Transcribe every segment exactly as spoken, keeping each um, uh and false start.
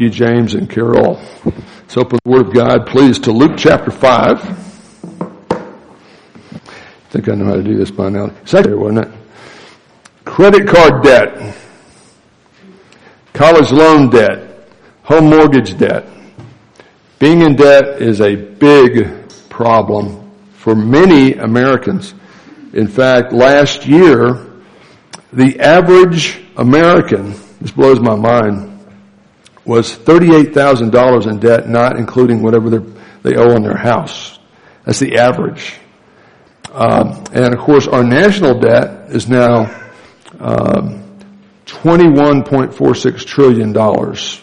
You, James, and Carol. Let's open the Word of God, please, to Luke chapter five. I think I know how to do this by now. Second, wasn't it? Credit card debt, college loan debt, home mortgage debt. Being in debt is a big problem for many Americans. In fact, last year, the average American, this blows my mind, was thirty-eight thousand dollars in debt, not including whatever they owe on their house. That's the average. Um, and, of course, our national debt is now um, twenty-one point four six trillion dollars.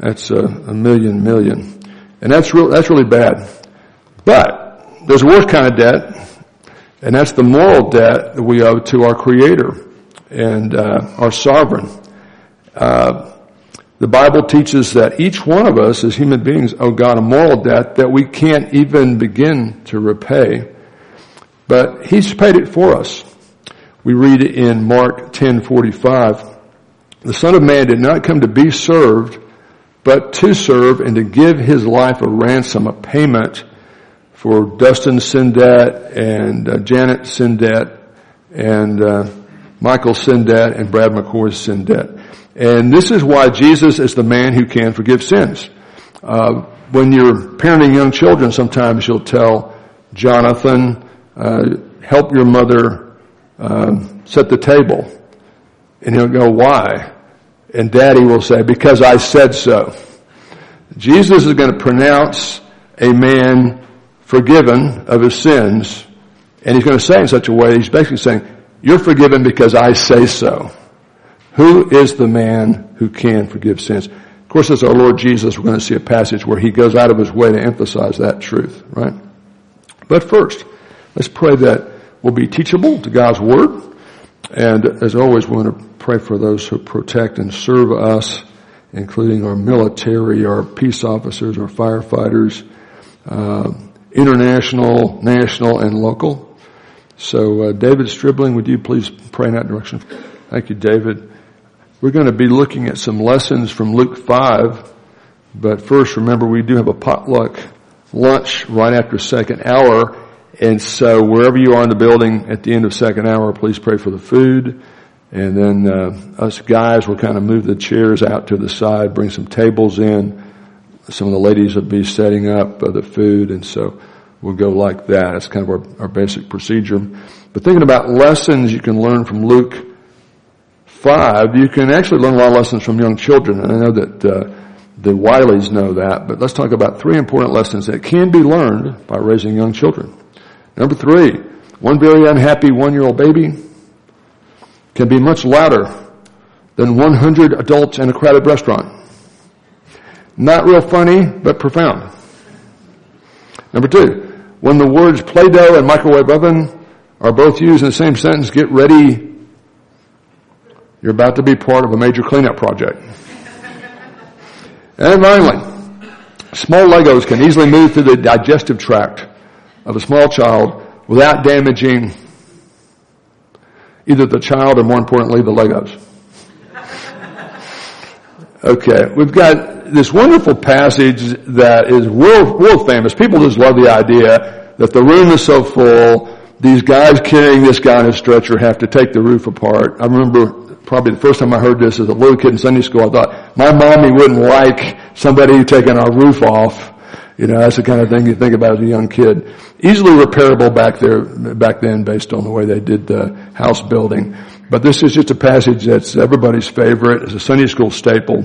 That's a, a million million. And that's, real, that's really bad. But there's a worse kind of debt, and that's the moral debt that we owe to our Creator and uh, our Sovereign. Uh The Bible teaches that each one of us as human beings owe God a moral debt that we can't even begin to repay. But He's paid it for us. We read in Mark ten forty-five, "The Son of Man did not come to be served, but to serve and to give His life a ransom," a payment for Dustin sin debt and uh, Janet sin debt and uh, Michael sin debt and Brad McCoy's sin debt. And this is why Jesus is the man who can forgive sins. Uh, when you're parenting young children, sometimes you'll tell Jonathan, uh, help your mother um, set the table. And he'll go, why? And Daddy will say, because I said so. Jesus is going to pronounce a man forgiven of his sins. And He's going to say in such a way, He's basically saying, you're forgiven because I say so. Who is the man who can forgive sins? Of course, as our Lord Jesus, we're going to see a passage where He goes out of His way to emphasize that truth, right? But first, let's pray that we'll be teachable to God's Word. And as always, we want to pray for those who protect and serve us, including our military, our peace officers, our firefighters, uh, international, national, and local. So, uh, David Stribling, would you please pray in that direction? Thank you, David. We're going to be looking at some lessons from Luke five, but first, remember, we do have a potluck lunch right after second hour, and so wherever you are in the building at the end of second hour, please pray for the food, and then uh, us guys will kind of move the chairs out to the side, bring some tables in. Some of the ladies will be setting up uh, the food, and so we'll go like that. That's kind of our, our basic procedure. But thinking about lessons you can learn from Luke five, you can actually learn a lot of lessons from young children, and I know that uh, the Wileys know that, but let's talk about three important lessons that can be learned by raising young children. Number three, one very unhappy one-year-old baby can be much louder than one hundred adults in a crowded restaurant. Not real funny, but profound. Number two, when the words Play-Doh and microwave oven are both used in the same sentence, get ready, you're about to be part of a major cleanup project. And finally, small Legos can easily move through the digestive tract of a small child without damaging either the child or, more importantly, the Legos. Okay, we've got this wonderful passage that is world, world famous. People just love the idea that the room is so full, these guys carrying this guy in a stretcher have to take the roof apart. I remember probably the first time I heard this as a little kid in Sunday school, I thought, my mommy wouldn't like somebody taking our roof off. You know, that's the kind of thing you think about as a young kid. Easily repairable back there, back then based on the way they did the house building. But this is just a passage that's everybody's favorite. It's a Sunday school staple.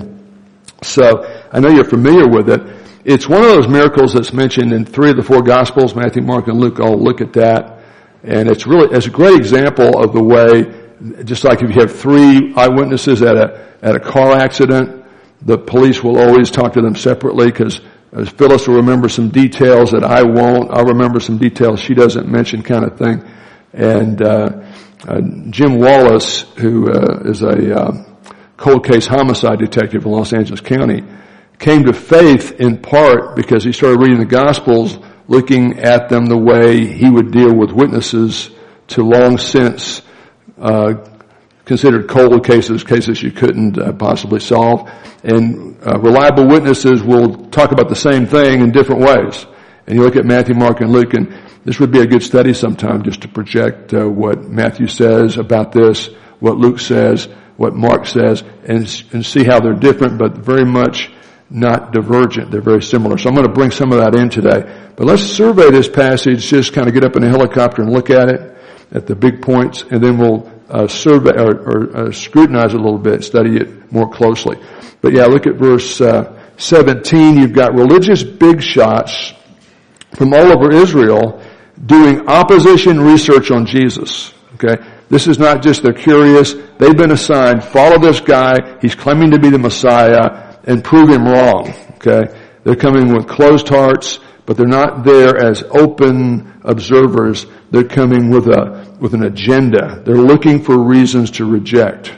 So I know you're familiar with it. It's one of those miracles that's mentioned in three of the four Gospels, Matthew, Mark, and Luke. I'll look at that. And it's really, it's a great example of the way, just like if you have three eyewitnesses at a at a car accident, the police will always talk to them separately because Phyllis will remember some details that I won't. I'll remember some details she doesn't mention, kind of thing. And uh, uh, Jim Wallace, who uh, is a uh, cold case homicide detective in Los Angeles County, came to faith in part because he started reading the Gospels, looking at them the way he would deal with witnesses to long since Uh, considered cold cases, cases you couldn't uh, possibly solve. And uh, reliable witnesses will talk about the same thing in different ways. And you look at Matthew, Mark, and Luke, and this would be a good study sometime just to project uh, what Matthew says about this, what Luke says, what Mark says, and and see how they're different, but very much not divergent. They're very similar. So I'm going to bring some of that in today. But let's survey this passage, just kind of get up in a helicopter and look at it, at the big points, and then we'll uh, survey or, or uh, scrutinize it a little bit, study it more closely. But yeah, look at verse uh, seventeen. You've got religious big shots from all over Israel doing opposition research on Jesus. Okay? This is not just they're curious. They've been assigned, follow this guy. He's claiming to be the Messiah and prove him wrong. Okay? They're coming with closed hearts, but they're not there as open observers. They're coming with a, with an agenda. They're looking for reasons to reject.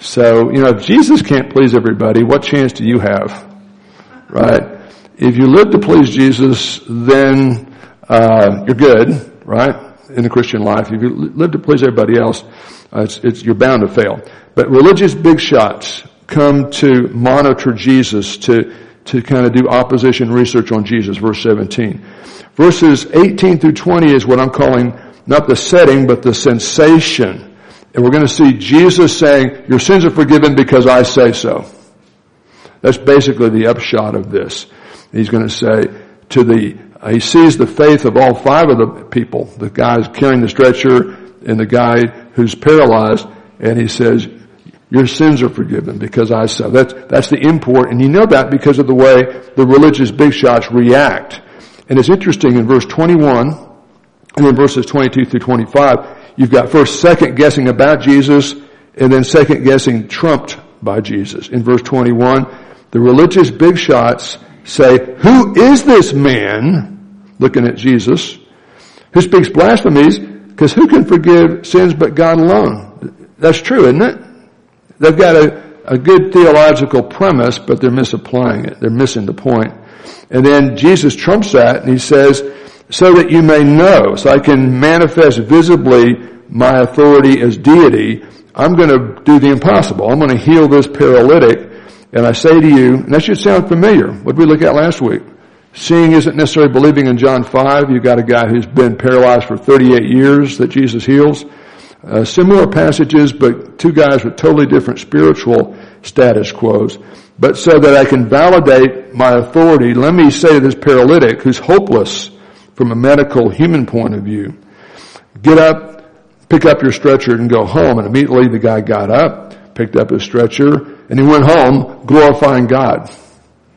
So, you know, if Jesus can't please everybody, what chance do you have? Right? If you live to please Jesus, then, uh, you're good, right? In the Christian life, if you live to please everybody else, uh, it's, it's, you're bound to fail. But religious big shots come to monitor Jesus, to, to kind of do opposition research on Jesus, verse seventeen. Verses eighteen through twenty is what I'm calling not the setting, but the sensation. And we're going to see Jesus saying, your sins are forgiven because I say so. That's basically the upshot of this. He's going to say to the, uh, he sees the faith of all five of the people, the guys carrying the stretcher and the guy who's paralyzed, and he says, your sins are forgiven because I said. That's, that's the import, and you know that because of the way the religious big shots react. And it's interesting, in verse twenty-one, and in verses twenty-two through twenty-five, you've got first second guessing about Jesus, and then second guessing trumped by Jesus. In verse twenty-one, the religious big shots say, who is this man, looking at Jesus, who speaks blasphemies, because who can forgive sins but God alone? That's true, isn't it? They've got a, a good theological premise, but they're misapplying it. They're missing the point. And then Jesus trumps that, and he says, so that you may know, so I can manifest visibly my authority as deity, I'm going to do the impossible. I'm going to heal this paralytic. And I say to you, and that should sound familiar. What did we look at last week? Seeing isn't necessarily believing in John five. You've got a guy who's been paralyzed for thirty-eight years that Jesus heals. Uh, similar passages, but two guys with totally different spiritual status quos. But so that I can validate my authority, let me say to this paralytic who's hopeless from a medical human point of view, get up, pick up your stretcher, and go home. And immediately the guy got up, picked up his stretcher, and he went home glorifying God.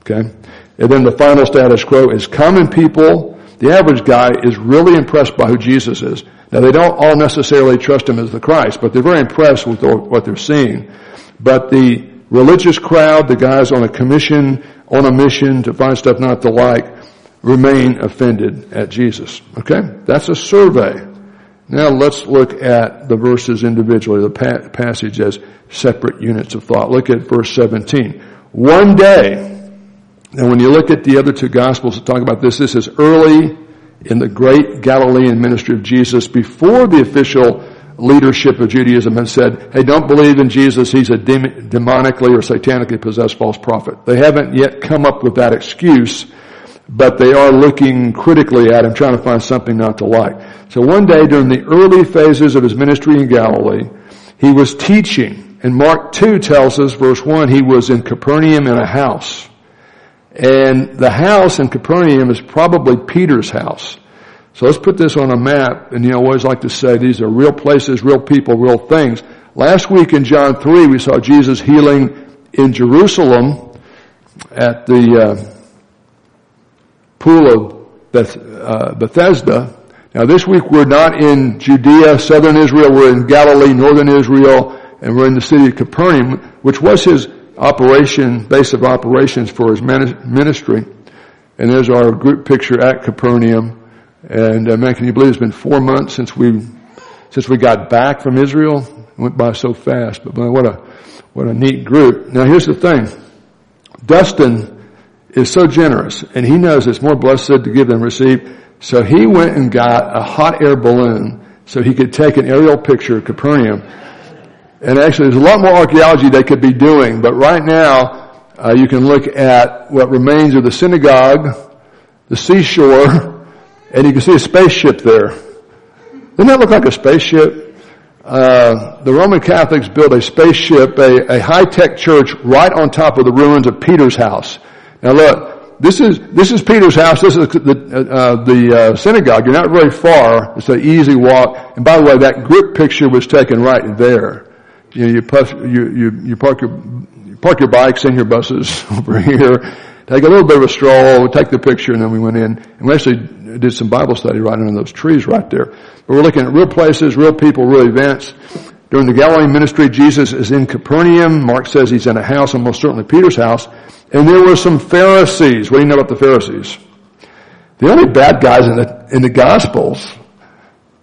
Okay? And then the final status quo is common people. The average guy is really impressed by who Jesus is. Now, they don't all necessarily trust him as the Christ, but they're very impressed with what they're seeing. But the religious crowd, the guys on a commission, on a mission to find stuff not to like, remain offended at Jesus. Okay? That's a survey. Now let's look at the verses individually, the pa- passage as separate units of thought. Look at verse seventeen. One day, and when you look at the other two Gospels that talk about this, this is early in the great Galilean ministry of Jesus, before the official leadership of Judaism had said, hey, don't believe in Jesus, he's a dem- demonically or satanically possessed false prophet. They haven't yet come up with that excuse, but they are looking critically at him, trying to find something not to like. So one day during the early phases of his ministry in Galilee, he was teaching. And Mark two tells us, verse one, he was in Capernaum in a house. And the house in Capernaum is probably Peter's house. So let's put this on a map. And you know, I always like to say these are real places, real people, real things. Last week in John three, we saw Jesus healing in Jerusalem at the... Uh, pool of Beth, uh, Bethesda. Now this week we're not in Judea, southern Israel, we're in Galilee, northern Israel, and we're in the city of Capernaum, which was his operation, base of operations for his ministry. And there's our group picture at Capernaum. And uh, man, can you believe it's been four months since we, since we got back from Israel? It went by so fast, but man, what a, what a neat group. Now here's the thing. Dustin is so generous, and he knows it's more blessed to give than receive. So he went and got a hot air balloon so he could take an aerial picture of Capernaum And actually, there's a lot more archaeology they could be doing, but right now, uh, you can look at what remains of the synagogue, the seashore, and you can see a spaceship there. Doesn't that look like a spaceship? Uh, the Roman Catholics built a spaceship, a, a high-tech church right on top of the ruins of Peter's house. Now look, this is, this is Peter's house, this is the, uh, the, uh, synagogue. You're not very far. It's an easy walk. And by the way, that group picture was taken right there. You know, you, puff, you, you, you park your, you park your bikes and your buses over here, take a little bit of a stroll, take the picture, and then we went in, and we actually did some Bible study right under those trees right there. But we're looking at real places, real people, real events. During the Galilean ministry, Jesus is in Capernaum. Mark says he's in a house, almost certainly Peter's house. And there were some Pharisees. What do you know about the Pharisees? The only bad guys in the, in the Gospels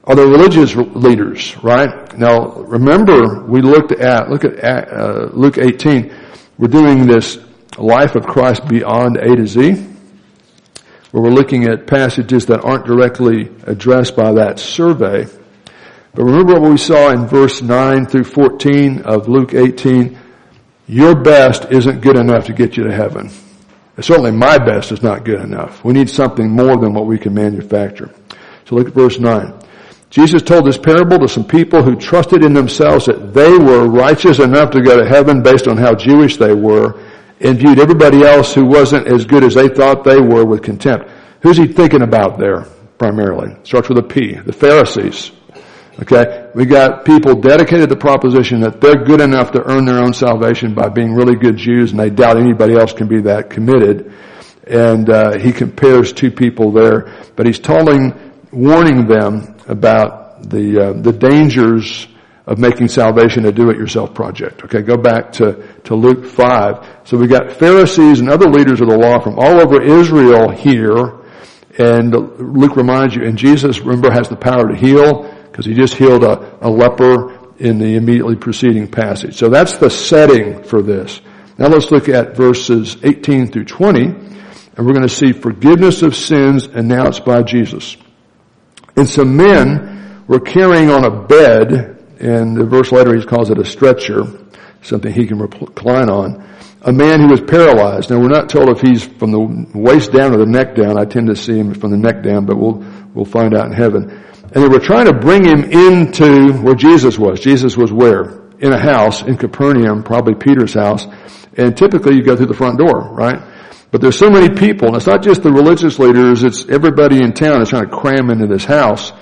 are the religious leaders, right? Now, remember, we looked at, look at uh, Luke eighteen. We're doing this life of Christ beyond A to Z, where we're looking at passages that aren't directly addressed by that survey. But remember what we saw in verse nine through fourteen of Luke eighteen. Your best isn't good enough to get you to heaven. And certainly my best is not good enough. We need something more than what we can manufacture. So look at verse nine. Jesus told this parable to some people who trusted in themselves that they were righteous enough to go to heaven based on how Jewish they were, and viewed everybody else who wasn't as good as they thought they were with contempt. Who's he thinking about there, primarily? Starts with a P, the Pharisees. Okay? We got people dedicated to the proposition that they're good enough to earn their own salvation by being really good Jews, and they doubt anybody else can be that committed. And uh, he compares two people there, but he's telling, warning them about the uh, the dangers of making salvation a do-it-yourself project. Okay, go back to, to Luke five. So we got Pharisees and other leaders of the law from all over Israel here. And Luke reminds you, and Jesus, remember, has the power to heal because he just healed a, a leper in the immediately preceding passage. So that's the setting for this. Now let's look at verses eighteen through twenty, and we're going to see forgiveness of sins announced by Jesus. And some men were carrying on a bed, and the verse later he calls it a stretcher, something he can recline on, a man who was paralyzed. Now we're not told if he's from the waist down or the neck down. I tend to see him from the neck down, but we'll we'll find out in heaven. And they were trying to bring him into where Jesus was. Jesus was where? In a house in Capernaum, probably Peter's house. And typically you go through the front door, right? But there's so many people, and it's not just the religious leaders, it's everybody in town is trying to cram into this house,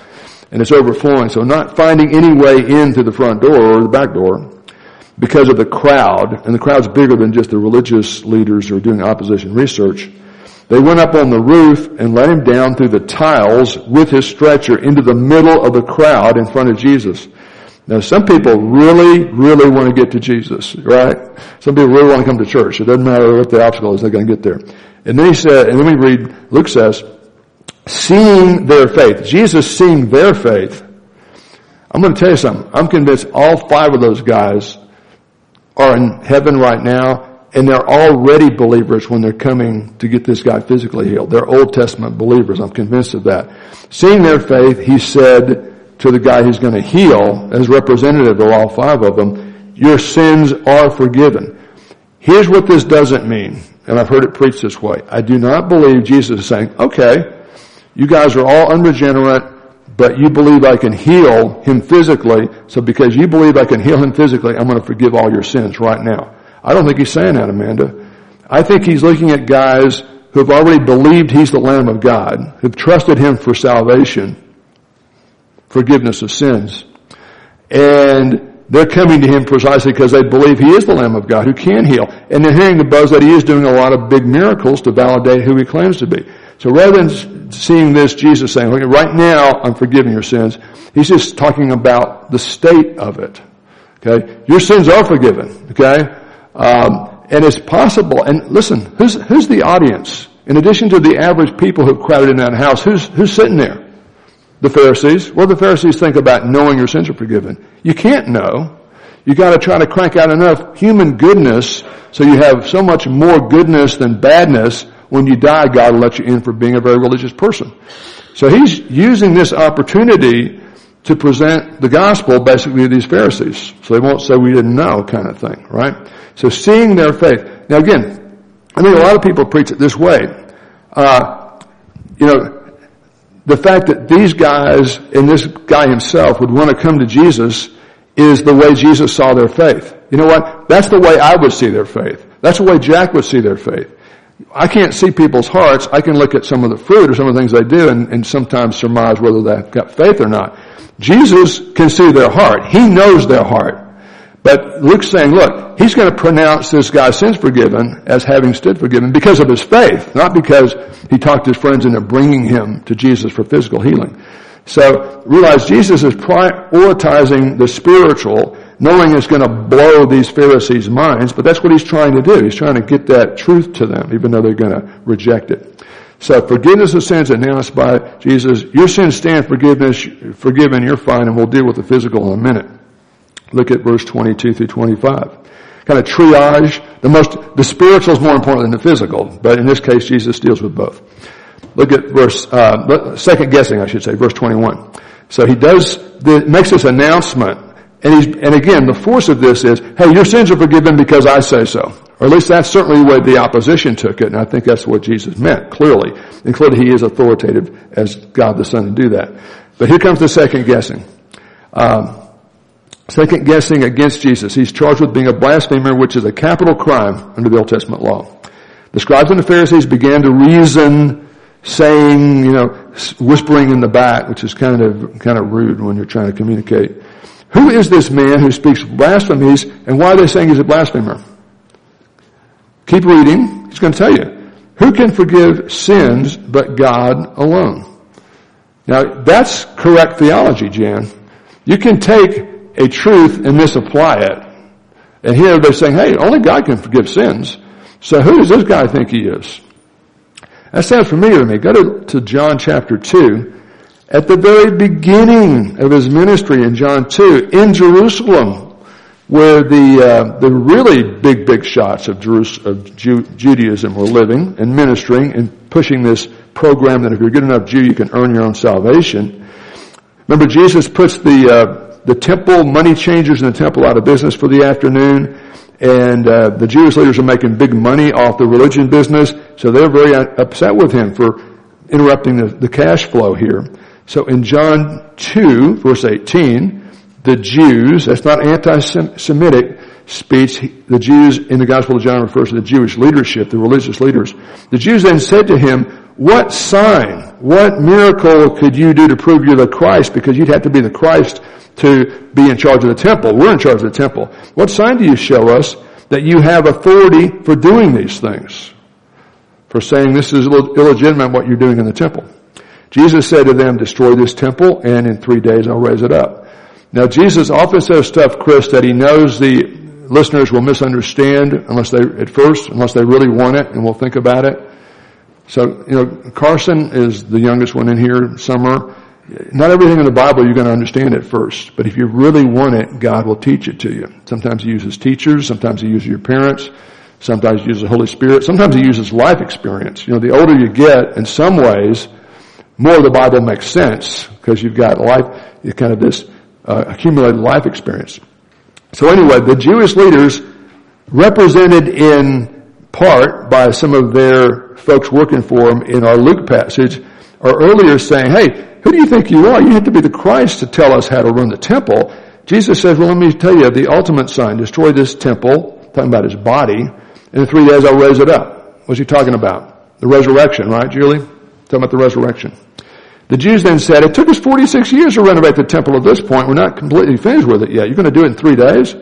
and it's overflowing. So not finding any way in through the front door or the back door because of the crowd, and the crowd's bigger than just the religious leaders who are doing opposition research. They went up on the roof and let him down through the tiles with his stretcher into the middle of the crowd in front of Jesus. Now, some people really, really want to get to Jesus, right? Some people really want to come to church. It doesn't matter what the obstacle is, they're going to get there. And then he said, and then we read, Luke says, seeing their faith, Jesus seeing their faith, I'm going to tell you something. I'm convinced all five of those guys are in heaven right now, and they're already believers when they're coming to get this guy physically healed. They're Old Testament believers. I'm convinced of that. Seeing their faith, he said to the guy who's going to heal, as representative of all five of them, your sins are forgiven. Here's what this doesn't mean, and I've heard it preached this way. I do not believe Jesus is saying, okay, you guys are all unregenerate, but you believe I can heal him physically, so because you believe I can heal him physically, I'm going to forgive all your sins right now. I don't think he's saying that, Amanda. I think he's looking at guys who have already believed he's the Lamb of God, who've trusted him for salvation, forgiveness of sins. And they're coming to him precisely because they believe he is the Lamb of God who can heal. And they're hearing the buzz that he is doing a lot of big miracles to validate who he claims to be. So rather than seeing this, Jesus saying, okay, right now I'm forgiving your sins, he's just talking about the state of it. Okay? Your sins are forgiven. Okay? Um, and it's possible. And listen, who's, who's the audience? In addition to the average people who've crowded in that house, who's, who's sitting there? The Pharisees. What do the Pharisees think about knowing your sins are forgiven? You can't know. You got to try to crank out enough human goodness so you have so much more goodness than badness. When you die, God will let you in for being a very religious person. So he's using this opportunity to present the gospel basically to these Pharisees. So they won't say we didn't know kind of thing, right? So seeing their faith. Now again, I think a lot of people preach it this way. Uh, you know, the fact that these guys and this guy himself would want to come to Jesus is the way Jesus saw their faith. You know what? That's the way I would see their faith. That's the way Jack would see their faith. I can't see people's hearts. I can look at some of the fruit or some of the things they do and, and sometimes surmise whether they've got faith or not. Jesus can see their heart. He knows their heart. But Luke's saying, look, he's going to pronounce this guy's sins forgiven as having stood forgiven because of his faith, not because he talked his friends into bringing him to Jesus for physical healing. So realize Jesus is prioritizing the spiritual, knowing it's going to blow these Pharisees' minds, but that's what he's trying to do. He's trying to get that truth to them, even though they're going to reject it. So forgiveness of sins announced by Jesus. Your sins stand forgiveness, forgiven, you're fine, and we'll deal with the physical in a minute. Look at verse twenty-two through twenty-five. Kind of triage. The most, the spiritual is more important than the physical, but in this case, Jesus deals with both. Look at verse, uh, second guessing, I should say, verse twenty-one. So he does, the, makes this announcement, and he's, and again, the force of this is, hey, your sins are forgiven because I say so. Or at least that's certainly the way the opposition took it, and I think that's what Jesus meant, clearly. And clearly he is authoritative as God the Son to do that. But here comes the second guessing. Um, second guessing against Jesus. He's charged with being a blasphemer, which is a capital crime under the Old Testament law. The scribes and the Pharisees began to reason, saying, you know, whispering in the back, which is kind of kind of rude when you're trying to communicate. Who is this man who speaks blasphemies, and why are they saying he's a blasphemer? Keep reading. He's going to tell you. Who can forgive sins but God alone? Now, that's correct theology, Jan. You can take a truth and misapply it. And here they're saying, hey, only God can forgive sins. So who does this guy think he is? That sounds familiar to me. Go to, to John chapter two. At the very beginning of his ministry in John two, in Jerusalem, where the uh, the really big, big shots of, Jerusalem, of Ju- Judaism were living and ministering and pushing this program that if you're a good enough Jew, you can earn your own salvation. Remember, Jesus puts the, uh, the temple, money changers in the temple out of business for the afternoon. And uh, the Jewish leaders are making big money off the religion business, so they're very upset with him for interrupting the, the cash flow here. So in John two, verse eighteen, the Jews, that's not anti-Semitic speech, the Jews in the Gospel of John refers to the Jewish leadership, the religious leaders. The Jews then said to him, what sign, what miracle could you do to prove you're the Christ? Because you'd have to be the Christ to be in charge of the temple. We're in charge of the temple. What sign do you show us that you have authority for doing these things? For saying this is Ill- illegitimate what you're doing in the temple. Jesus said to them, destroy this temple and in three days I'll raise it up. Now Jesus often says stuff, Chris, that he knows the listeners will misunderstand unless they, at first, unless they really want it and will think about it. So, you know, Carson is the youngest one in here, Summer. Not everything in the Bible you're going to understand at first, but if you really want it, God will teach it to you. Sometimes he uses teachers, sometimes he uses your parents, sometimes he uses the Holy Spirit, sometimes he uses life experience. You know, the older you get, in some ways, more of the Bible makes sense because you've got life, you kind of this uh, accumulated life experience. So anyway, the Jewish leaders, represented in part by some of their folks working for them in our Luke passage, are earlier saying, hey, who do you think you are? You have to be the Christ to tell us how to run the temple. Jesus says, well, let me tell you the ultimate sign. Destroy this temple, talking about his body, and in three days I'll raise it up. What's he talking about? The resurrection, right, Julie? Talking about the resurrection. The Jews then said, it took us forty-six years to renovate the temple at this point. We're not completely finished with it yet. You're going to do it in three days?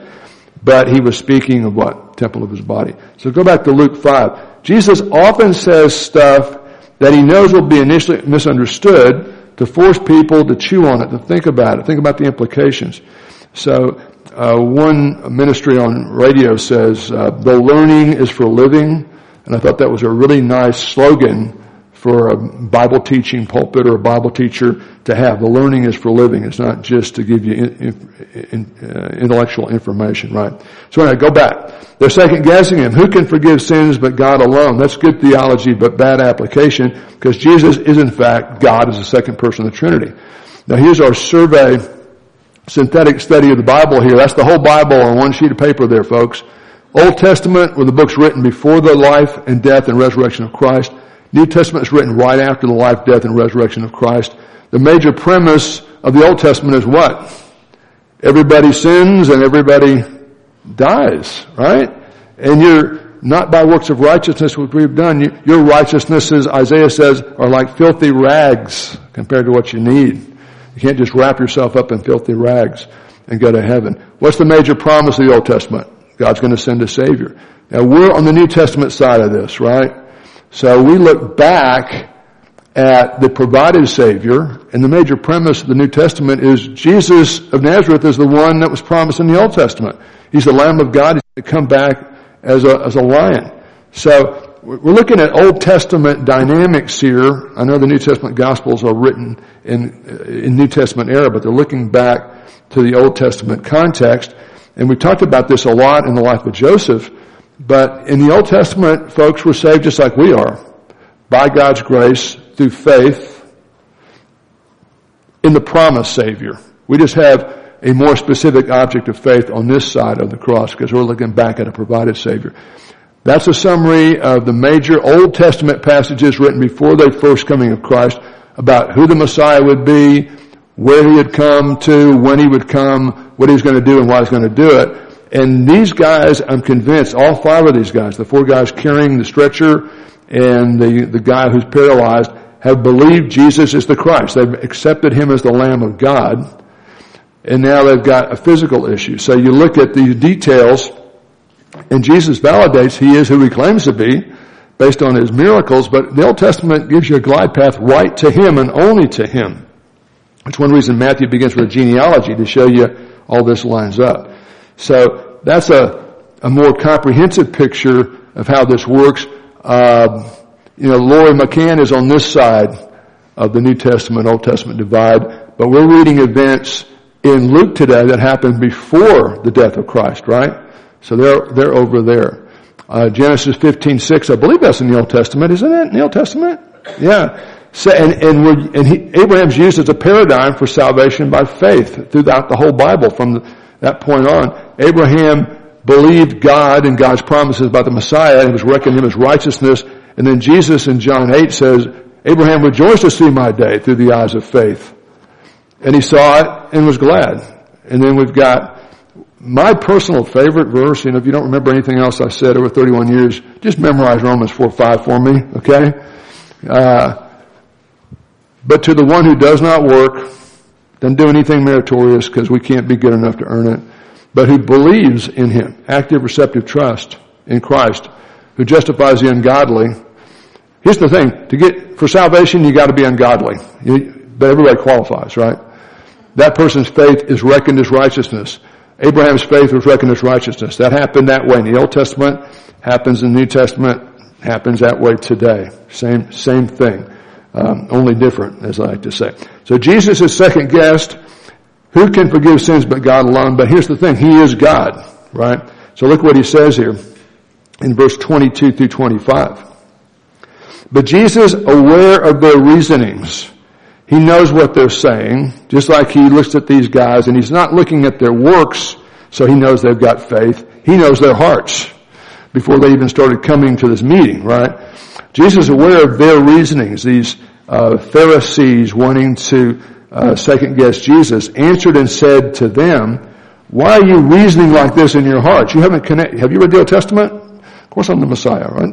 But he was speaking of what? Temple of his body. So go back to Luke five. Jesus often says stuff that he knows will be initially misunderstood, to force people to chew on it, to think about it, think about the implications. So uh, one ministry on radio says, uh, the learning is for living, and I thought that was a really nice slogan for a Bible teaching pulpit or a Bible teacher to have. The learning is for living. It's not just to give you in, in, uh, intellectual information, right? So anyway, go back. They're second guessing him. Who can forgive sins but God alone? That's good theology but bad application because Jesus is in fact God as the second person of the Trinity. Now here's our survey, synthetic study of the Bible here. That's the whole Bible on one sheet of paper there, folks. Old Testament were the books written before the life and death and resurrection of Christ. New Testament is written right after the life, death, and resurrection of Christ. The major premise of the Old Testament is what? Everybody sins and everybody dies, right? And you're not by works of righteousness which we've done. You, your righteousnesses, Isaiah says, are like filthy rags compared to what you need. You can't just wrap yourself up in filthy rags and go to heaven. What's the major promise of the Old Testament? God's going to send a Savior. Now, we're on the New Testament side of this, right? So we look back at the provided Savior, and the major premise of the New Testament is Jesus of Nazareth is the one that was promised in the Old Testament. He's the Lamb of God. He's going to come back as a, as a lion. So we're looking at Old Testament dynamics here. I know the New Testament Gospels are written in, in New Testament era, but they're looking back to the Old Testament context. And we talked about this a lot in the life of Joseph, but in the Old Testament, folks were saved just like we are, by God's grace, through faith, in the promised Savior. We just have a more specific object of faith on this side of the cross, because we're looking back at a provided Savior. That's a summary of the major Old Testament passages written before the first coming of Christ about who the Messiah would be, where he had come to, when he would come, what he was going to do and why he was going to do it. And these guys, I'm convinced, all five of these guys, the four guys carrying the stretcher and the, the guy who's paralyzed, have believed Jesus is the Christ. They've accepted him as the Lamb of God. And now they've got a physical issue. So you look at these details, and Jesus validates he is who he claims to be based on his miracles, but the Old Testament gives you a glide path right to him and only to him. That's one reason Matthew begins with a genealogy, to show you all this lines up. So that's a, a more comprehensive picture of how this works. Uh, you know, Lori McCann is on this side of the New Testament, Old Testament divide, but we're reading events in Luke today that happened before the death of Christ, right? So they're, they're over there. Uh, Genesis fifteen six, I believe that's in the Old Testament, isn't it? In the Old Testament? Yeah. So, and and, we're, and he, Abraham's used as a paradigm for salvation by faith throughout the whole Bible. From the, that point on, Abraham believed God and God's promises about the Messiah, and was reckoned him as righteousness. And then Jesus in John eight says, Abraham rejoiced to see my day through the eyes of faith. And he saw it and was glad. And then we've got my personal favorite verse, you know, if you don't remember anything else I said over thirty-one years, just memorize Romans four five for me, okay? Uh, but to the one who does not work, doesn't do anything meritorious because we can't be good enough to earn it, but who believes in him, active receptive trust in Christ, who justifies the ungodly. Here's the thing, to get, for salvation, you gotta be ungodly. You, but everybody qualifies, right? That person's faith is reckoned as righteousness. Abraham's faith was reckoned as righteousness. That happened that way in the Old Testament, happens in the New Testament, happens that way today. Same, same thing. Um, only different, as I like to say. So Jesus is second guessed. Who can forgive sins but God alone? But here's the thing. He is God, right? So look what he says here in verse twenty-two through twenty-five. But Jesus, aware of their reasonings, he knows what they're saying, just like he looks at these guys, and he's not looking at their works, so he knows they've got faith. He knows their hearts before they even started coming to this meeting, right? Jesus is aware of their reasonings, these uh, Pharisees wanting to uh, second-guess Jesus, answered and said to them, why are you reasoning like this in your hearts? You haven't connected. Have you read the Old Testament? Of course I'm the Messiah, right?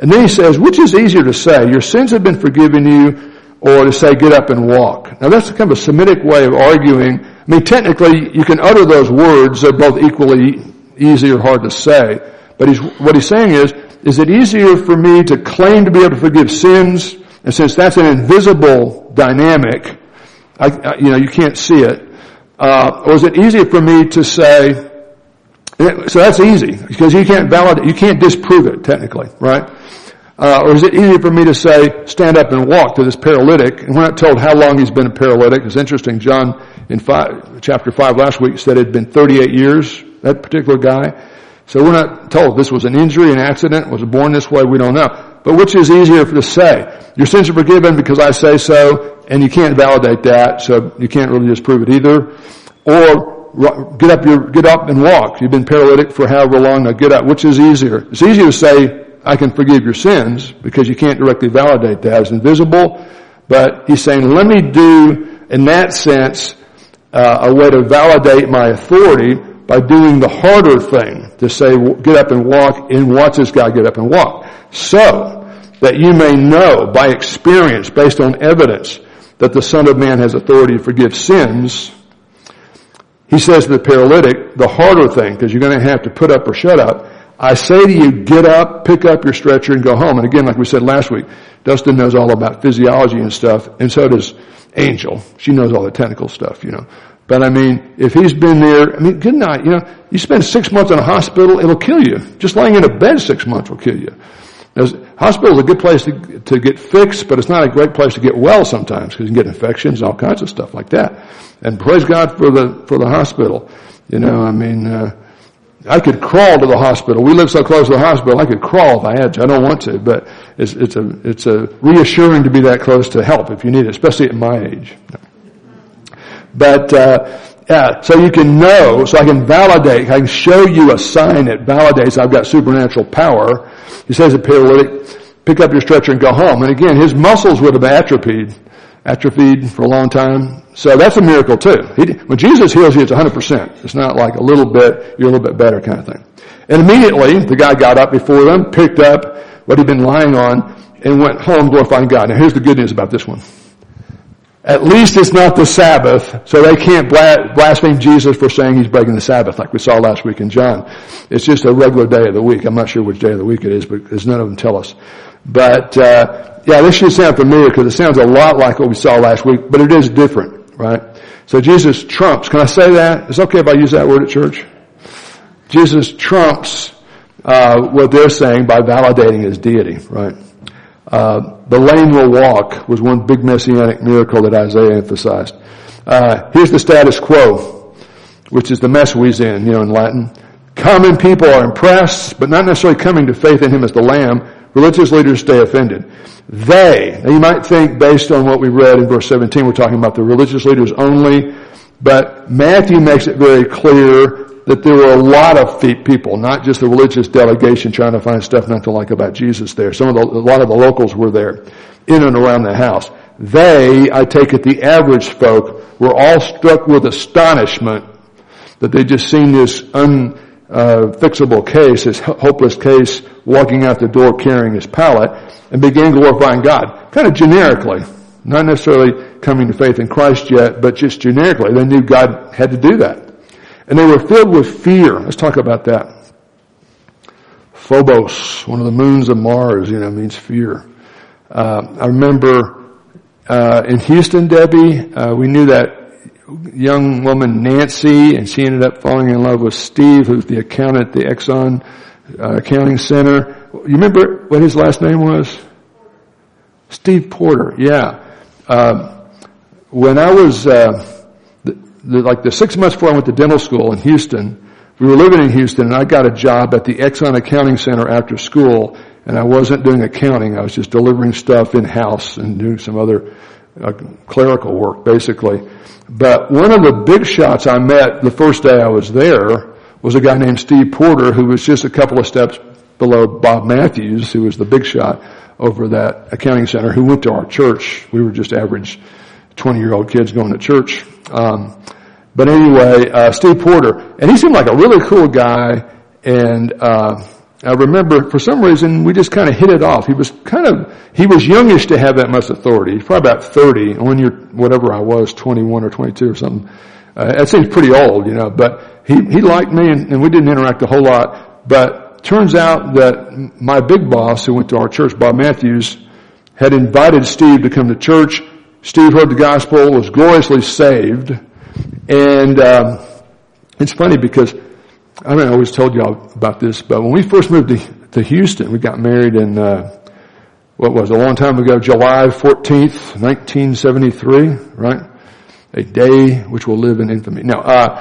And then he says, which is easier to say, your sins have been forgiven you, or to say, get up and walk? Now that's kind of a Semitic way of arguing. I mean, technically, you can utter those words. They're both equally easy or hard to say. But he's, what he's saying is, is it easier for me to claim to be able to forgive sins? And since that's an invisible dynamic, I, I, you know, you can't see it. Uh, or is it easier for me to say, so that's easy, because you can't validate, you can't disprove it technically, right? Uh, or is it easier for me to say, stand up and walk to this paralytic? And we're not told how long he's been a paralytic. It's interesting, John in five, chapter five last week said it had been thirty-eight years, that particular guy. So we're not told this was an injury, an accident, was born this way, we don't know. But which is easier to say? your sins are forgiven because I say so, and you can't validate that, so you can't really just prove it either. Or get up your get up and walk. You've been paralytic for however long, now get up. Which is easier? It's easier to say, I can forgive your sins, because you can't directly validate that. It's invisible. But he's saying, let me do, in that sense, uh, a way to validate my authority by doing the harder thing, to say, get up and walk, and watch this guy get up and walk. So that you may know by experience, based on evidence, that the Son of Man has authority to forgive sins. He says to the paralytic, the harder thing, because you're going to have to put up or shut up, I say to you, get up, pick up your stretcher, and go home. And again, like we said last week, Dustin knows all about physiology and stuff, and so does Angel. She knows all the technical stuff, you know. But I mean, if he's been there, I mean, good night, you know. You spend six months in a hospital, it'll kill you. Just laying in a bed six months will kill you. Now, hospital is a good place to, to get fixed, but it's not a great place to get well sometimes, because you can get infections and all kinds of stuff like that. And praise God for the for the hospital. You know, I mean... Uh, I could crawl to the hospital. We live so close to the hospital, I could crawl if I had to. I don't want to, but it's, it's a, it's a reassuring to be that close to help if you need it, especially at my age. But, uh, yeah, so you can know, so I can validate, I can show you a sign that validates I've got supernatural power. He says a paralytic, pick up your stretcher and go home. And again, his muscles would have atrophied, atrophied for a long time. So that's a miracle too. He, when Jesus heals you, it's one hundred percent. It's not like a little bit, you're a little bit better kind of thing. And immediately, the guy got up before them, picked up what he'd been lying on, and went home glorifying God. Now here's the good news about this one. At least it's not the Sabbath, so they can't blaspheme Jesus for saying he's breaking the Sabbath, like we saw last week in John. It's just a regular day of the week. I'm not sure which day of the week it is, because none of them tell us. But, uh, yeah, this should sound familiar, because it sounds a lot like what we saw last week, but it is different, right? So Jesus trumps. Can I say that? It's okay if I use that word at church? Jesus trumps, uh, what they're saying by validating his deity, right? Uh, the lame will walk was one big messianic miracle that Isaiah emphasized. Uh, here's the status quo, which is the mess we's in, you know, in Latin. Common people are impressed, but not necessarily coming to faith in him as the Lamb. Religious leaders stay offended. They, now you might think based on what we read in verse seventeen, we're talking about the religious leaders only, but Matthew makes it very clear that there were a lot of people, not just the religious delegation trying to find stuff not to like about Jesus there. Some of the, a lot of the locals were there in and around the house. They, I take it the average folk, were all struck with astonishment that they'd just seen this un, uh, fixable case, this hopeless case, walking out the door carrying his pallet, and began glorifying God. Kind of generically. Not necessarily coming to faith in Christ yet, but just generically. They knew God had to do that. And they were filled with fear. Let's talk about that. Phobos, one of the moons of Mars, you know, means fear. Uh, I remember uh, in Houston, Debbie, uh, we knew that young woman, Nancy, and she ended up falling in love with Steve, who's the accountant at the Exxon uh, Accounting Center. You remember what his last name was? Steve Porter, yeah. Uh, when I was... Uh, The, like the six months before I went to dental school in Houston, we were living in Houston, and I got a job at the Exxon Accounting Center after school, and I wasn't doing accounting. I was just delivering stuff in-house and doing some other uh, clerical work, basically. But one of the big shots I met the first day I was there was a guy named Steve Porter, who was just a couple of steps below Bob Matthews, who was the big shot over that accounting center, who went to our church. We were just average twenty-year-old kids going to church. Um, but anyway, uh, Steve Porter, and he seemed like a really cool guy, and uh, I remember for some reason we just kind of hit it off. He was kind of, he was youngish to have that much authority. He's probably about thirty, and when you're, whatever I was, twenty-one or twenty-two or something, uh, that seems pretty old, you know, but he, he liked me, and, and we didn't interact a whole lot, but turns out that my big boss who went to our church, Bob Matthews, had invited Steve to come to church. Steve heard the gospel, was gloriously saved, and um, it's funny because I mean, I always told y'all about this, but when we first moved to, to Houston, we got married in uh, what was a long time ago, July fourteenth, nineteen seventy-three, right? A day which will live in infamy. Now, uh,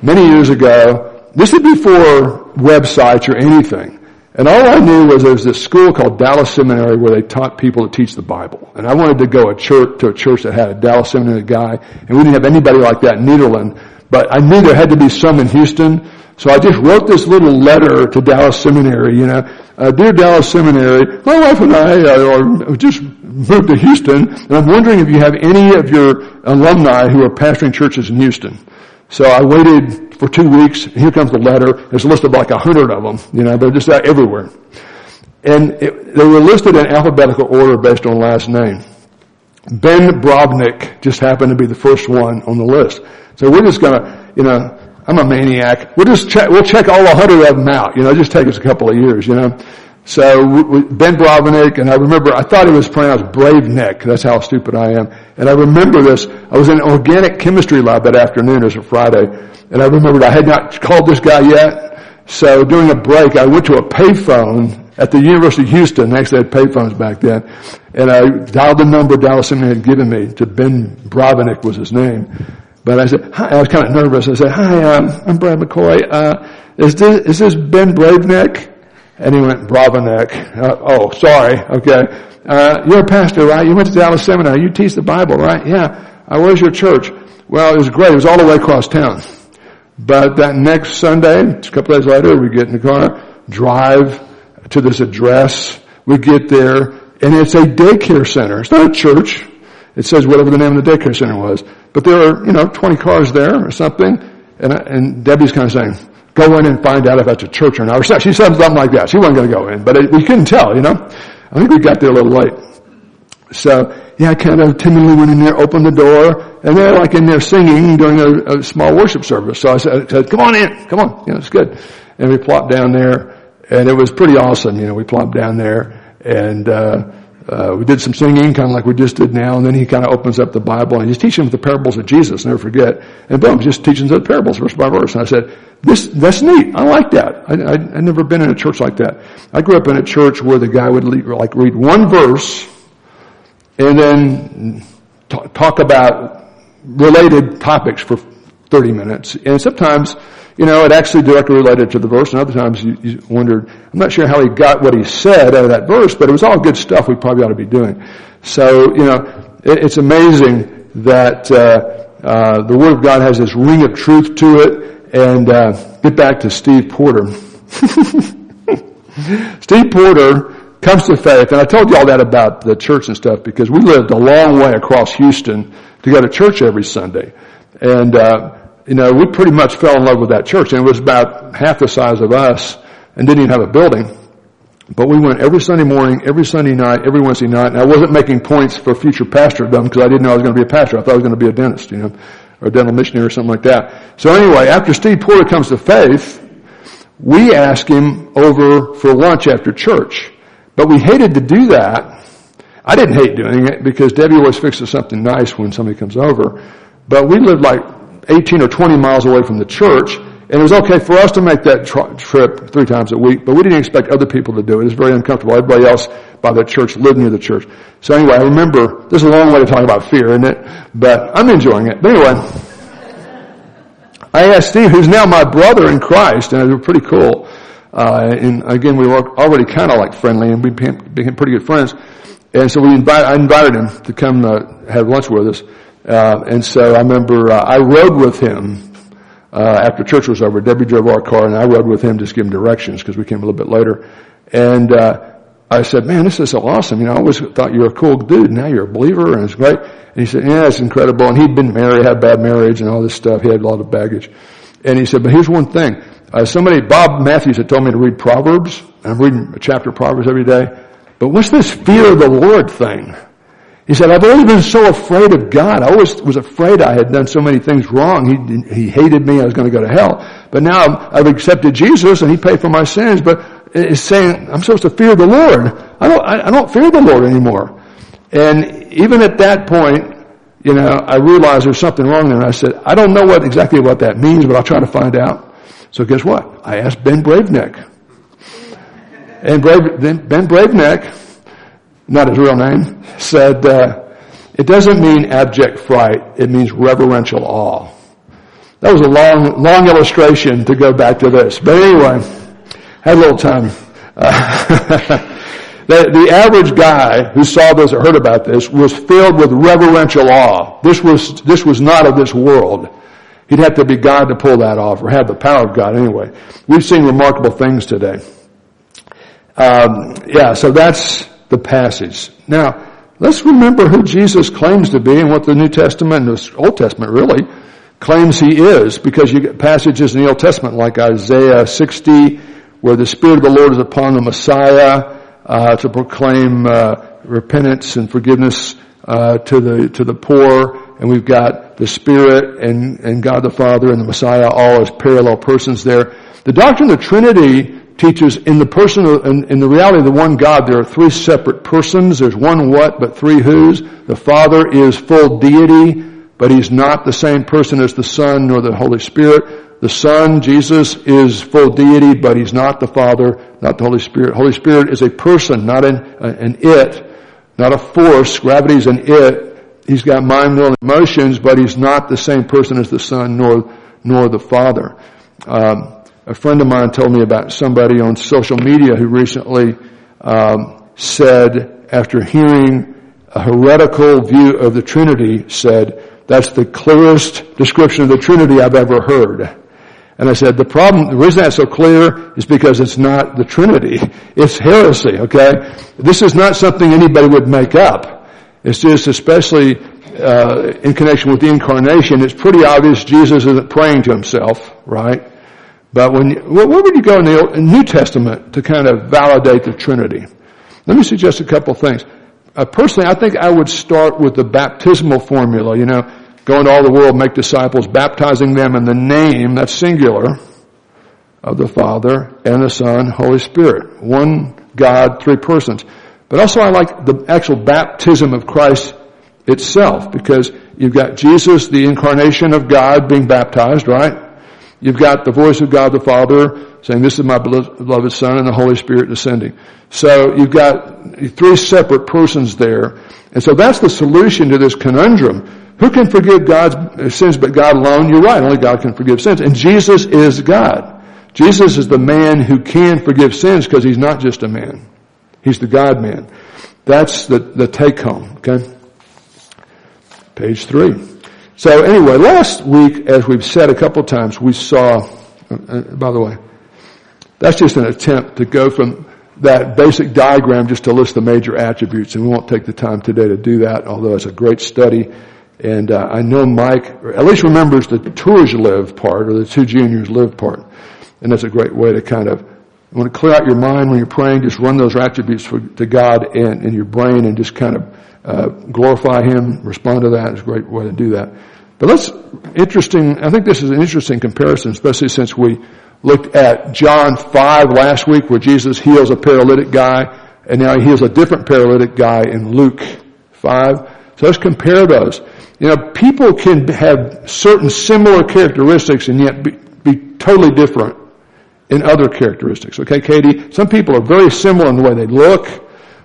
many years ago, this is before websites or anything. And all I knew was there was this school called Dallas Seminary where they taught people to teach the Bible. And I wanted to go a church, to a church that had a Dallas Seminary guy, and we didn't have anybody like that in Nederland. But I knew there had to be some in Houston, so I just wrote this little letter to Dallas Seminary, you know. Uh, Dear Dallas Seminary, my wife and I uh, are just moved to Houston, and I'm wondering if you have any of your alumni who are pastoring churches in Houston. So I waited for two weeks, and here comes the letter. There's a list of like a hundred of them, you know, they're just out everywhere. And it, they were listed in alphabetical order based on last name. Ben Bravenec just happened to be the first one on the list. So we're just gonna, you know, I'm a maniac. We'll just check, we'll check all a hundred of them out, you know, just take us a couple of years, you know. So we, Ben Bravenec, and I remember, I thought it was pronounced Brave Neck. That's how stupid I am. And I remember this. I was in an organic chemistry lab that afternoon. It was a Friday. And I remembered I had not called this guy yet. So during a break, I went to a payphone at the University of Houston. They actually had payphones back then. And I dialed the number Dallas Seminary had given me to Ben Bravenec was his name. But I said, hi, I was kind of nervous. I said, hi, um, I'm Brad McCoy. Uh, is this, is this Ben Bravenec? And he went, Bravenec. Uh, oh, sorry. Okay. Uh, you're a pastor, right? You went to Dallas Seminary. You teach the Bible, right? Yeah. Uh, where's your church? Well, it was great. It was all the way across town. But that next Sunday, a couple days later, we get in the car, drive to this address. We get there, and it's a daycare center. It's not a church. It says whatever the name of the daycare center was. But there are, you know, twenty cars there or something. And, I, and Debbie's kind of saying, go in and find out if that's a church or not. She said something like that. She wasn't going to go in, but it, we couldn't tell, you know. I think we got there a little late. So, yeah, I kind of timidly went in there, opened the door, and they're like in there singing during a, a small worship service. So I said, I said, come on in, come on, you know, it's good. And we plopped down there, and it was pretty awesome, you know, we plopped down there, and uh, uh we did some singing, kind of like we just did now, and then he kind of opens up the Bible, and he's teaching the parables of Jesus, never forget. And boom, just teaching the parables, verse by verse. And I said, This, that's neat. I like that. I, I, I'd never been in a church like that. I grew up in a church where the guy would lead, like read one verse and then talk, talk about related topics for thirty minutes. And sometimes, you know, it actually directly related to the verse, and other times you, you wondered, I'm not sure how he got what he said out of that verse, but it was all good stuff we probably ought to be doing. So, you know, it, it's amazing that uh, uh, the Word of God has this ring of truth to it. And uh, get back to Steve Porter. Steve Porter comes to faith, and I told you all that about the church and stuff because we lived a long way across Houston to go to church every Sunday. And, uh, you know, we pretty much fell in love with that church, and it was about half the size of us and didn't even have a building. But we went every Sunday morning, every Sunday night, every Wednesday night, and I wasn't making points for future pastordom because I didn't know I was going to be a pastor. I thought I was going to be a dentist, you know, or a dental missionary or something like that. So anyway, after Steve Porter comes to faith, we asked him over for lunch after church. But we hated to do that. I didn't hate doing it because Debbie always fixes something nice when somebody comes over. But we lived like eighteen or twenty miles away from the church, and it was okay for us to make that tri- trip three times a week, but we didn't expect other people to do it. It was very uncomfortable. Everybody else by the church lived near the church. So anyway, I remember, this is a long way to talk about fear, isn't it? But I'm enjoying it. But anyway, I asked Steve, who's now my brother in Christ, and it was pretty cool. Uh, and again, we were already kind of like friendly, and we became, became pretty good friends. And so we invited, I invited him to come uh, have lunch with us. Uh, and so I remember uh, I rode with him. Uh, after church was over, Debbie drove our car, and I rode with him, just give him directions, because we came a little bit later. And uh, I said, man, this is so awesome. You know, I always thought you were a cool dude. Now you're a believer, and it's great. And he said, yeah, it's incredible. And he'd been married, had bad marriage, and all this stuff. He had a lot of baggage. And he said, but here's one thing. Uh, somebody, Bob Matthews, had told me to read Proverbs. I'm reading a chapter of Proverbs every day. But what's this fear of the Lord thing? He said, I've always been so afraid of God. I always was afraid I had done so many things wrong. He, he hated me. I was going to go to hell. But now I've, I've accepted Jesus, and he paid for my sins. But it's saying I'm supposed to fear the Lord. I don't, I, I don't fear the Lord anymore. And even at that point, you know, I realized there's something wrong there. And I said, I don't know what exactly what that means, but I'll try to find out. So guess what? I asked Ben Bravenec. And Brave, Ben Bravenec, not his real name, said, uh, it doesn't mean abject fright. It means reverential awe. That was a long, long illustration to go back to this. But anyway, had a little time. Uh, the, the average guy who saw this or heard about this was filled with reverential awe. This was, this was not of this world. He'd have to be God to pull that off, or have the power of God anyway. We've seen remarkable things today. Um, yeah, so that's the passage. Now, let's remember who Jesus claims to be and what the New Testament and the Old Testament really claims he is, because you get passages in the Old Testament like Isaiah sixty, where the Spirit of the Lord is upon the Messiah uh, to proclaim uh, repentance and forgiveness uh, to the to the poor. And we've got the Spirit and, and God the Father and the Messiah all as parallel persons there. The doctrine of the Trinity teaches in the person, in, in the reality of the one God, there are three separate persons. There's one what, but three who's. The Father is full deity, but he's not the same person as the Son nor the Holy Spirit. The Son, Jesus, is full deity, but he's not the Father, not the Holy Spirit. Holy Spirit is a person, not an, an it, not a force. Gravity is an it. He's got mind, will, and emotions, but he's not the same person as the Son nor nor the Father. Um, a friend of mine told me about somebody on social media who recently um, said, after hearing a heretical view of the Trinity, said, "That's the clearest description of the Trinity I've ever heard." And I said, the problem, the reason that's so clear is because it's not the Trinity. It's heresy, okay? This is not something anybody would make up. It's just, especially uh, in connection with the Incarnation, it's pretty obvious Jesus isn't praying to himself, right? But when you, where would you go in the Old, in New Testament to kind of validate the Trinity? Let me suggest a couple things. Uh, personally, I think I would start with the baptismal formula, you know, go into all the world, make disciples, baptizing them in the name, that's singular, of the Father and the Son, Holy Spirit. One God, three persons. But also I like the actual baptism of Christ itself, because you've got Jesus, the incarnation of God, being baptized, right? You've got the voice of God the Father saying, "This is my beloved Son," and the Holy Spirit descending. So you've got three separate persons there. And so that's the solution to this conundrum. Who can forgive God's sins but God alone? You're right, only God can forgive sins. And Jesus is God. Jesus is the man who can forgive sins, because he's not just a man. He's the God-man. That's the, the take-home, okay? Page three. So anyway, last week, as we've said a couple times, we saw, uh, by the way, that's just an attempt to go from that basic diagram just to list the major attributes, and we won't take the time today to do that, although it's a great study. And uh, I know Mike at least remembers the tours live part, or the two juniors live part, and that's a great way to kind of, you want to clear out your mind when you're praying, just run those attributes for, to God in, in your brain, and just kind of uh, glorify him, respond to that. It's a great way to do that. But let's, interesting, I think this is an interesting comparison, especially since we looked at John five last week, where Jesus heals a paralytic guy, and now he heals a different paralytic guy in Luke five. So let's compare those. You know, people can have certain similar characteristics and yet be, be totally different in other characteristics, okay, Katie? Some people are very similar in the way they look,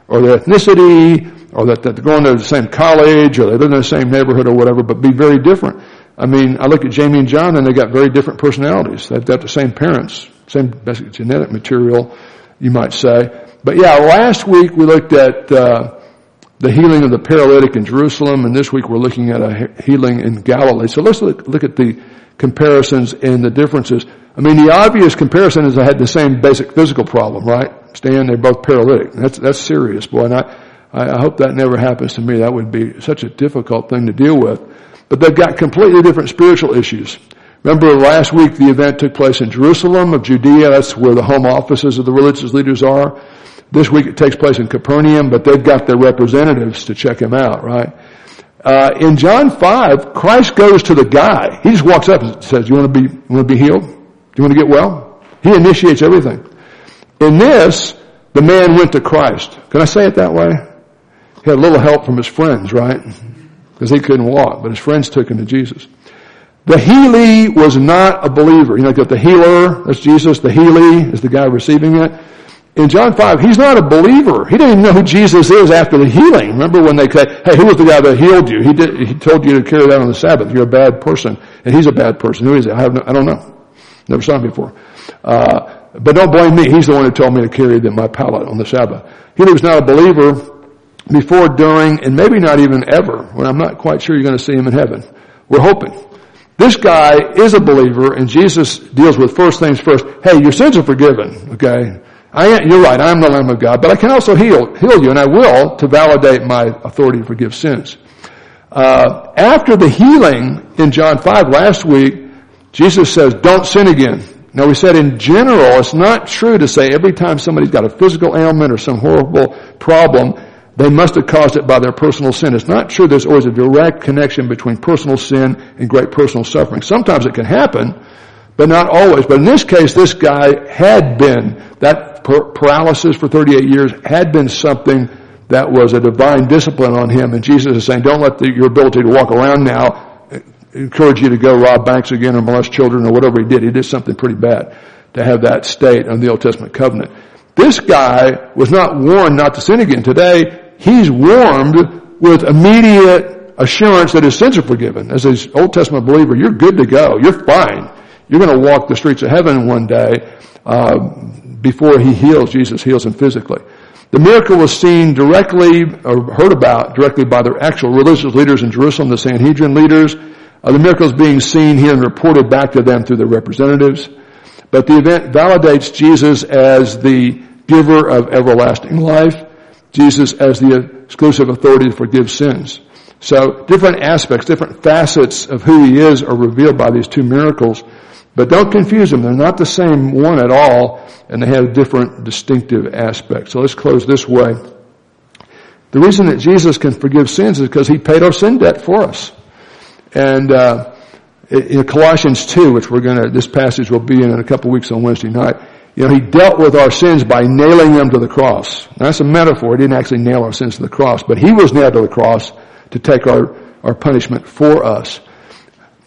or their ethnicity, or that, that they're going to the same college, or they live in the same neighborhood, or whatever, but be very different. I mean, I look at Jamie and John, and they got very different personalities. They've got the same parents, same basic genetic material, you might say. But yeah, last week we looked at uh, the healing of the paralytic in Jerusalem, and this week we're looking at a healing in Galilee. So let's look, look at the comparisons and the differences. I mean, the obvious comparison is I had the same basic physical problem, right? Stan, they're both paralytic. That's that's serious, boy. And I, I hope that never happens to me. That would be such a difficult thing to deal with. But they've got completely different spiritual issues. Remember last week the event took place in Jerusalem of Judea. That's where the home offices of the religious leaders are. This week it takes place in Capernaum, but they've got their representatives to check him out, right? Uh, in John five, Christ goes to the guy. He just walks up and says, "You want to be, you want to be healed? Do you want to get well?" He initiates everything. In this, the man went to Christ. Can I say it that way? He had a little help from his friends, right? Because he couldn't walk, but his friends took him to Jesus. The healer was not a believer. You know, the healer, that's Jesus. The healer is the guy receiving it. In John five, he's not a believer. He didn't even know who Jesus is after the healing. Remember when they say, "Hey, who was the guy that healed you? He did, he told you to carry that on the Sabbath. You're a bad person." And he's a bad person. Who is he? I have no, I don't know. Never saw him before. Uh, But don't blame me. He's the one who told me to carry it in my pallet on the Sabbath. He was not a believer before, during, and maybe not even ever, when I'm not quite sure you're going to see him in heaven. We're hoping. This guy is a believer, and Jesus deals with first things first. Hey, your sins are forgiven, okay? I am, you're right, I am the Lamb of God, but I can also heal heal you, and I will, to validate my authority to forgive sins. Uh, after the healing in John five last week, Jesus says, don't sin again. Now, we said in general, it's not true to say every time somebody's got a physical ailment or some horrible problem, they must have caused it by their personal sin. It's not true there's always a direct connection between personal sin and great personal suffering. Sometimes it can happen, but not always. But in this case, this guy had been, that paralysis for thirty-eight years had been something that was a divine discipline on him. And Jesus is saying, don't let the, your ability to walk around now encourage you to go rob banks again or molest children or whatever he did. He did something pretty bad to have that state on the Old Testament covenant. This guy was not warned not to sin again. Today, he's warmed with immediate assurance that his sins are forgiven. As an Old Testament believer, you're good to go. You're fine. You're going to walk the streets of heaven one day. Uh, before he heals, Jesus heals him physically. The miracle was seen directly, or heard about directly, by the actual religious leaders in Jerusalem, the Sanhedrin leaders. Uh, the miracle is being seen here and reported back to them through their representatives. But the event validates Jesus as the giver of everlasting life, Jesus as the exclusive authority to forgive sins. So different aspects, different facets of who he is are revealed by these two miracles. But don't confuse them. They're not the same one at all, and they have different distinctive aspects. So let's close this way. The reason that Jesus can forgive sins is because he paid our sin debt for us. And uh in Colossians two, which we're going to, this passage will be in in a couple weeks on Wednesday night, you know, he dealt with our sins by nailing them to the cross. Now, that's a metaphor. He didn't actually nail our sins to the cross, but he was nailed to the cross to take our, our punishment for us.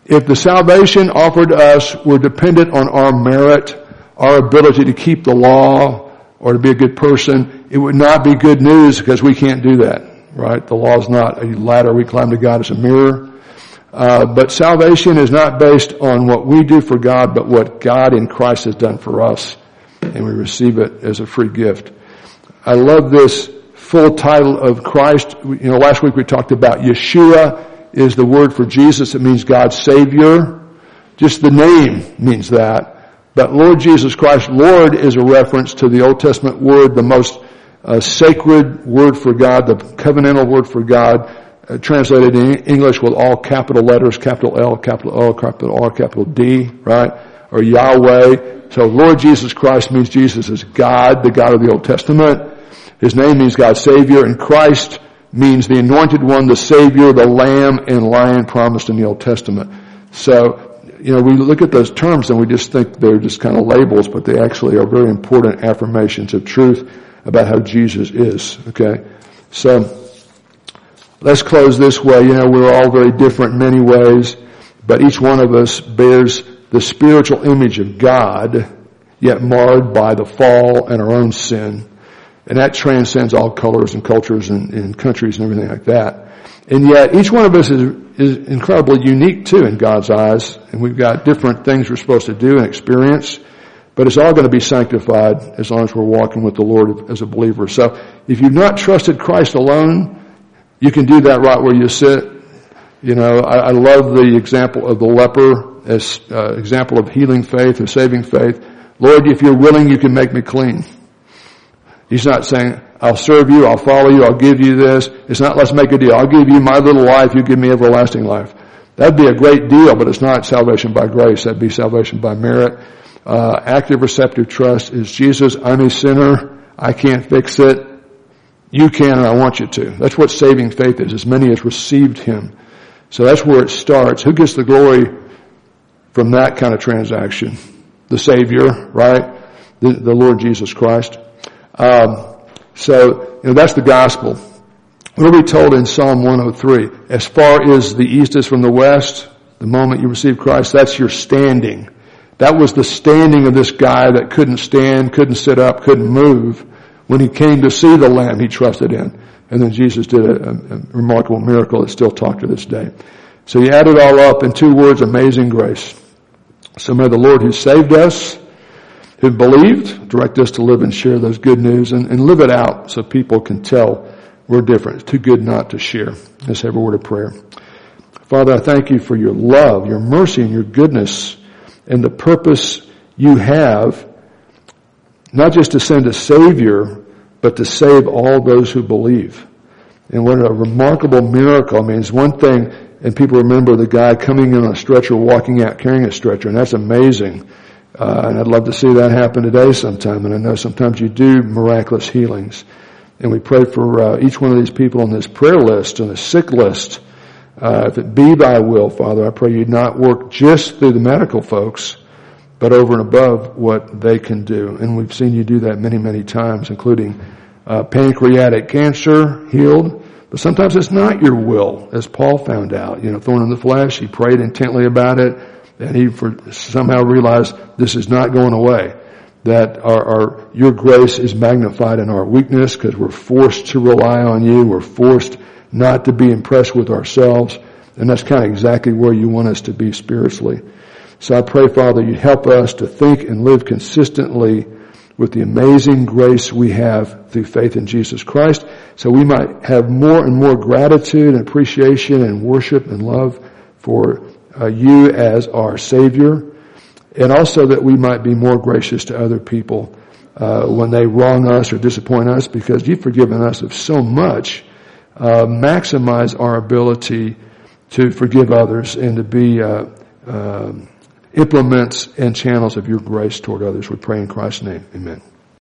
If the salvation offered us were dependent on our merit, our ability to keep the law or to be a good person, it would not be good news, because we can't do that, right? The law is not a ladder we climb to God, it's a mirror. Uh, but salvation is not based on what we do for God, but what God in Christ has done for us. And we receive it as a free gift. I love this full title of Christ. You know, last week we talked about Yeshua is the word for Jesus. It means God's Savior. Just the name means that. But Lord Jesus Christ, Lord, is a reference to the Old Testament word, the most uh, sacred word for God, the covenantal word for God, uh, translated in English with all capital letters, capital L, capital O, capital R, capital D, right? Or Yahweh. So Lord Jesus Christ means Jesus is God, the God of the Old Testament. His name means God's Savior, and Christ means the Anointed One, the Savior, the Lamb and Lion promised in the Old Testament. So, you know, we look at those terms and we just think they're just kind of labels, but they actually are very important affirmations of truth about how Jesus is, okay? So, let's close this way. You know, we're all very different in many ways, but each one of us bears the spiritual image of God, yet marred by the fall and our own sin. And that transcends all colors and cultures and, and countries and everything like that. And yet each one of us is, is incredibly unique too in God's eyes. And we've got different things we're supposed to do and experience. But it's all going to be sanctified as long as we're walking with the Lord as a believer. So if you've not trusted Christ alone, you can do that right where you sit. You know, I, I love the example of the leper. As uh, example of healing faith or saving faith. Lord, if you're willing, you can make me clean. He's not saying, I'll serve you, I'll follow you, I'll give you this. It's not, let's make a deal. I'll give you my little life, you give me everlasting life. That'd be a great deal, but it's not salvation by grace. That'd be salvation by merit. Uh, active receptive trust is, Jesus, I'm a sinner, I can't fix it. You can, and I want you to. That's what saving faith is, as many as received him. So that's where it starts. Who gets the glory from that kind of transaction? The Savior, right? The, the Lord Jesus Christ. Um, so, you know, that's the gospel. What are we told in Psalm one oh three? As far as the east is from the west, the moment you receive Christ, that's your standing. That was the standing of this guy that couldn't stand, couldn't sit up, couldn't move. When he came to see the Lamb he trusted in. And then Jesus did a, a remarkable miracle that's still talked to this day. So you add it all up in two words, amazing grace. Somehow the Lord who saved us who believed, direct us to live and share those good news and, and live it out so people can tell we're different. It's too good not to share. Let's have a word of prayer. Father, I thank you for your love, your mercy, and your goodness, and the purpose you have, not just to send a Savior, but to save all those who believe. And what a remarkable miracle. I mean, it's one thing, and people remember the guy coming in on a stretcher, walking out, carrying a stretcher, and that's amazing. Uh, and I'd love to see that happen today sometime. And I know sometimes you do miraculous healings. And we pray for uh, each one of these people on this prayer list, on the sick list. Uh, if it be thy will, Father, I pray you not work just through the medical folks, but over and above what they can do. And we've seen you do that many, many times, including uh, pancreatic cancer healed. But sometimes it's not your will, as Paul found out. You know, thorn in the flesh, he prayed intently about it. And he for, somehow realized this is not going away, that our, our your grace is magnified in our weakness because we're forced to rely on you. We're forced not to be impressed with ourselves. And that's kind of exactly where you want us to be spiritually. So I pray, Father, you help us to think and live consistently with the amazing grace we have through faith in Jesus Christ, so we might have more and more gratitude and appreciation and worship and love for Uh, you as our Savior, and also that we might be more gracious to other people uh, when they wrong us or disappoint us, because you've forgiven us of so much. Uh, maximize our ability to forgive others and to be uh, uh, implements and channels of your grace toward others. We pray in Christ's name. Amen.